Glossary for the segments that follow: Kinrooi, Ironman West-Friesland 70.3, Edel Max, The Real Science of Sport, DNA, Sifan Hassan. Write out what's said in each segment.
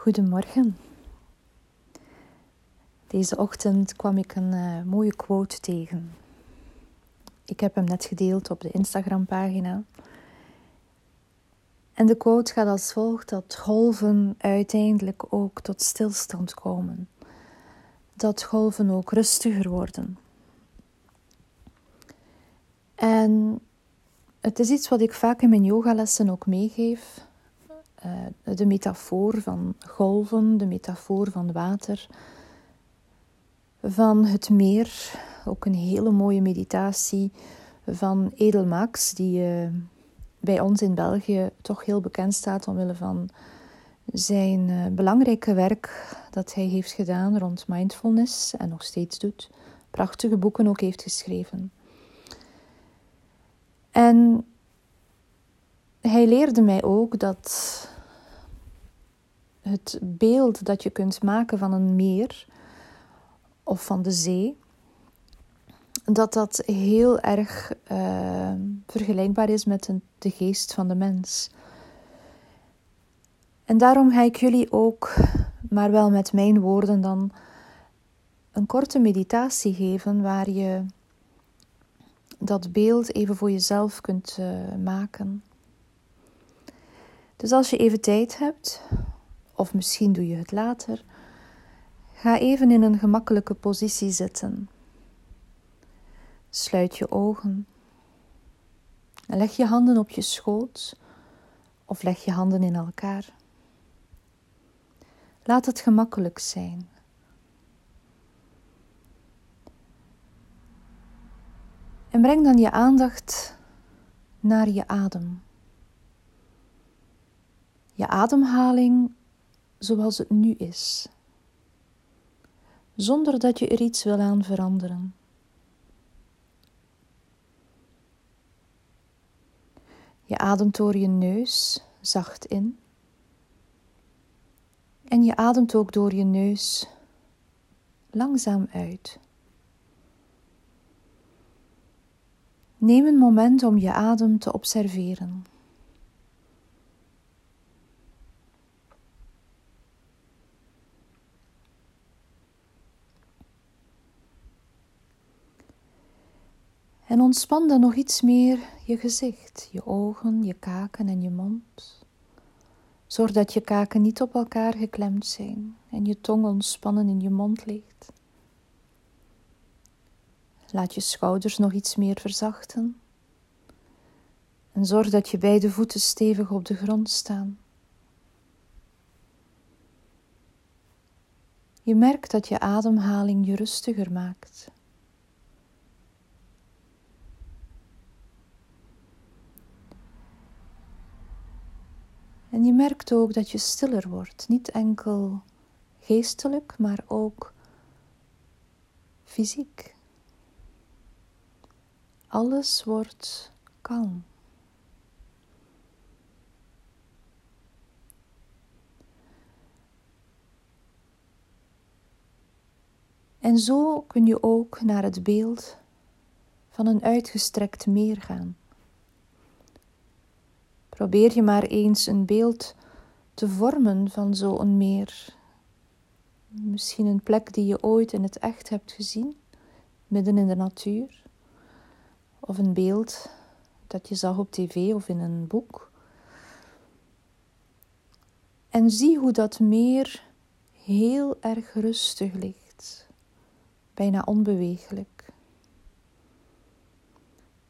Goedemorgen. Deze ochtend kwam ik een mooie quote tegen. Ik heb hem net gedeeld op de Instagram-pagina. En de quote gaat als volgt, dat golven uiteindelijk ook tot stilstand komen. Dat golven ook rustiger worden. En het is iets wat ik vaak in mijn yogalessen ook meegeef. De metafoor van golven, de metafoor van water, van het meer. Ook een hele mooie meditatie van Edel Max, die bij ons in België toch heel bekend staat omwille van zijn belangrijke werk dat hij heeft gedaan rond mindfulness en nog steeds doet. Prachtige boeken ook heeft geschreven. En hij leerde mij ook dat het beeld dat je kunt maken van een meer of van de zee, dat heel erg vergelijkbaar is met de geest van de mens. En daarom ga ik jullie ook, maar wel met mijn woorden dan, een korte meditatie geven waar je dat beeld even voor jezelf kunt maken. Dus als je even tijd hebt, of misschien doe je het later, ga even in een gemakkelijke positie zitten. Sluit je ogen. En leg je handen op je schoot of leg je handen in elkaar. Laat het gemakkelijk zijn. En breng dan je aandacht naar je adem. Je ademhaling zoals het nu is. Zonder dat je er iets wil aan veranderen. Je ademt door je neus zacht in. En je ademt ook door je neus langzaam uit. Neem een moment om je adem te observeren. En ontspan dan nog iets meer je gezicht, je ogen, je kaken en je mond. Zorg dat je kaken niet op elkaar geklemd zijn en je tong ontspannen in je mond ligt. Laat je schouders nog iets meer verzachten. En zorg dat je beide voeten stevig op de grond staan. Je merkt dat je ademhaling je rustiger maakt. En je merkt ook dat je stiller wordt, niet enkel geestelijk, maar ook fysiek. Alles wordt kalm. En zo kun je ook naar het beeld van een uitgestrekt meer gaan. Probeer je maar eens een beeld te vormen van zo'n meer. Misschien een plek die je ooit in het echt hebt gezien, midden in de natuur. Of een beeld dat je zag op tv of in een boek. En zie hoe dat meer heel erg rustig ligt, bijna onbeweeglijk.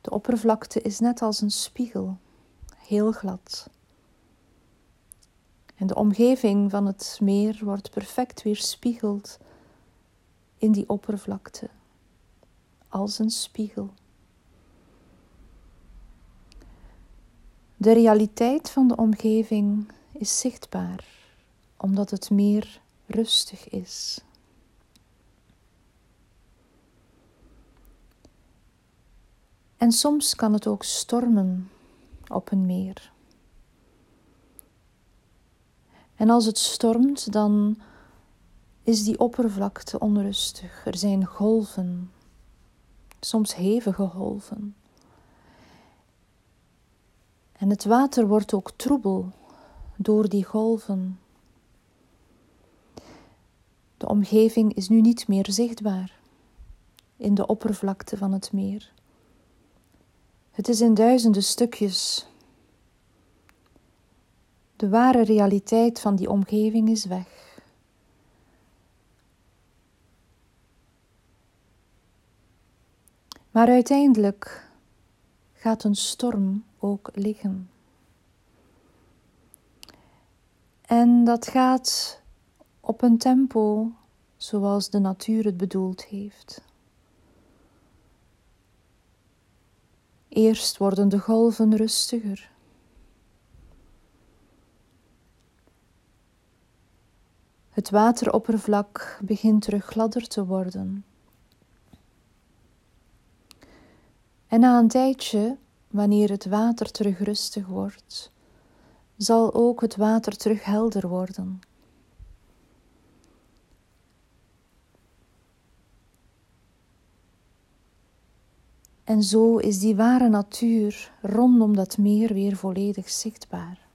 De oppervlakte is net als een spiegel. Heel glad. En de omgeving van het meer wordt perfect weerspiegeld in die oppervlakte, als een spiegel. De realiteit van de omgeving is zichtbaar, omdat het meer rustig is. En soms kan het ook stormen op een meer. En als het stormt, dan is die oppervlakte onrustig. Er zijn golven, soms hevige golven. En het water wordt ook troebel door die golven. omgeving is nu niet meer zichtbaar, in de oppervlakte van het meer. Het is in duizenden stukjes. De ware realiteit van die omgeving is weg. Maar uiteindelijk gaat een storm ook liggen. En dat gaat op een tempo zoals de natuur het bedoeld heeft. Eerst worden de golven rustiger. Het wateroppervlak begint terug gladder te worden. En na een tijdje, wanneer het water terug rustig wordt, zal ook het water terug helder worden. En zo is die ware natuur rondom dat meer weer volledig zichtbaar.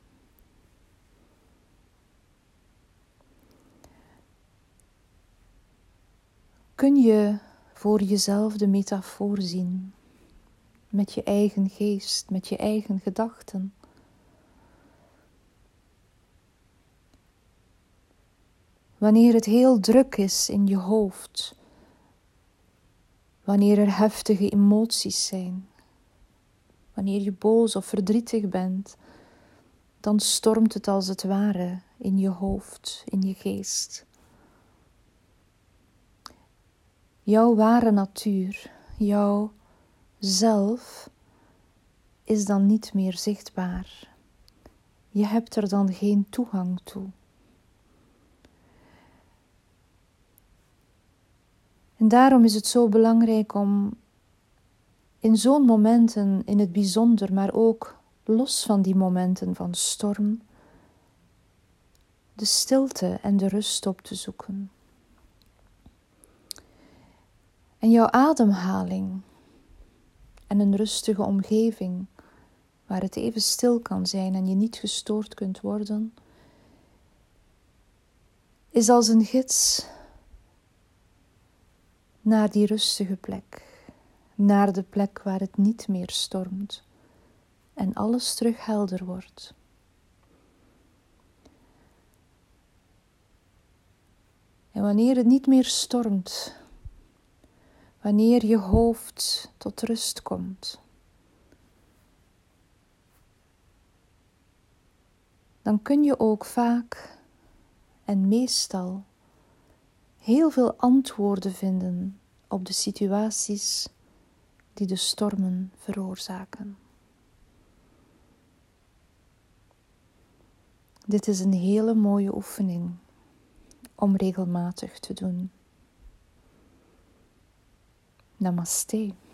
Kun je voor jezelf de metafoor zien? Met je eigen geest, met je eigen gedachten. Wanneer het heel druk is in je hoofd, wanneer er heftige emoties zijn, wanneer je boos of verdrietig bent, dan stormt het als het ware in je hoofd, in je geest. Jouw ware natuur, jouw zelf is dan niet meer zichtbaar. Je hebt er dan geen toegang toe. En daarom is het zo belangrijk om in zo'n momenten in het bijzonder, maar ook los van die momenten van storm, de stilte en de rust op te zoeken. En jouw ademhaling en een rustige omgeving waar het even stil kan zijn en je niet gestoord kunt worden, is als een gids naar die rustige plek, naar de plek waar het niet meer stormt en alles terug helder wordt. En wanneer het niet meer stormt, wanneer je hoofd tot rust komt, dan kun je ook vaak en meestal heel veel antwoorden vinden op de situaties die de stormen veroorzaken. Dit is een hele mooie oefening om regelmatig te doen. Namaste.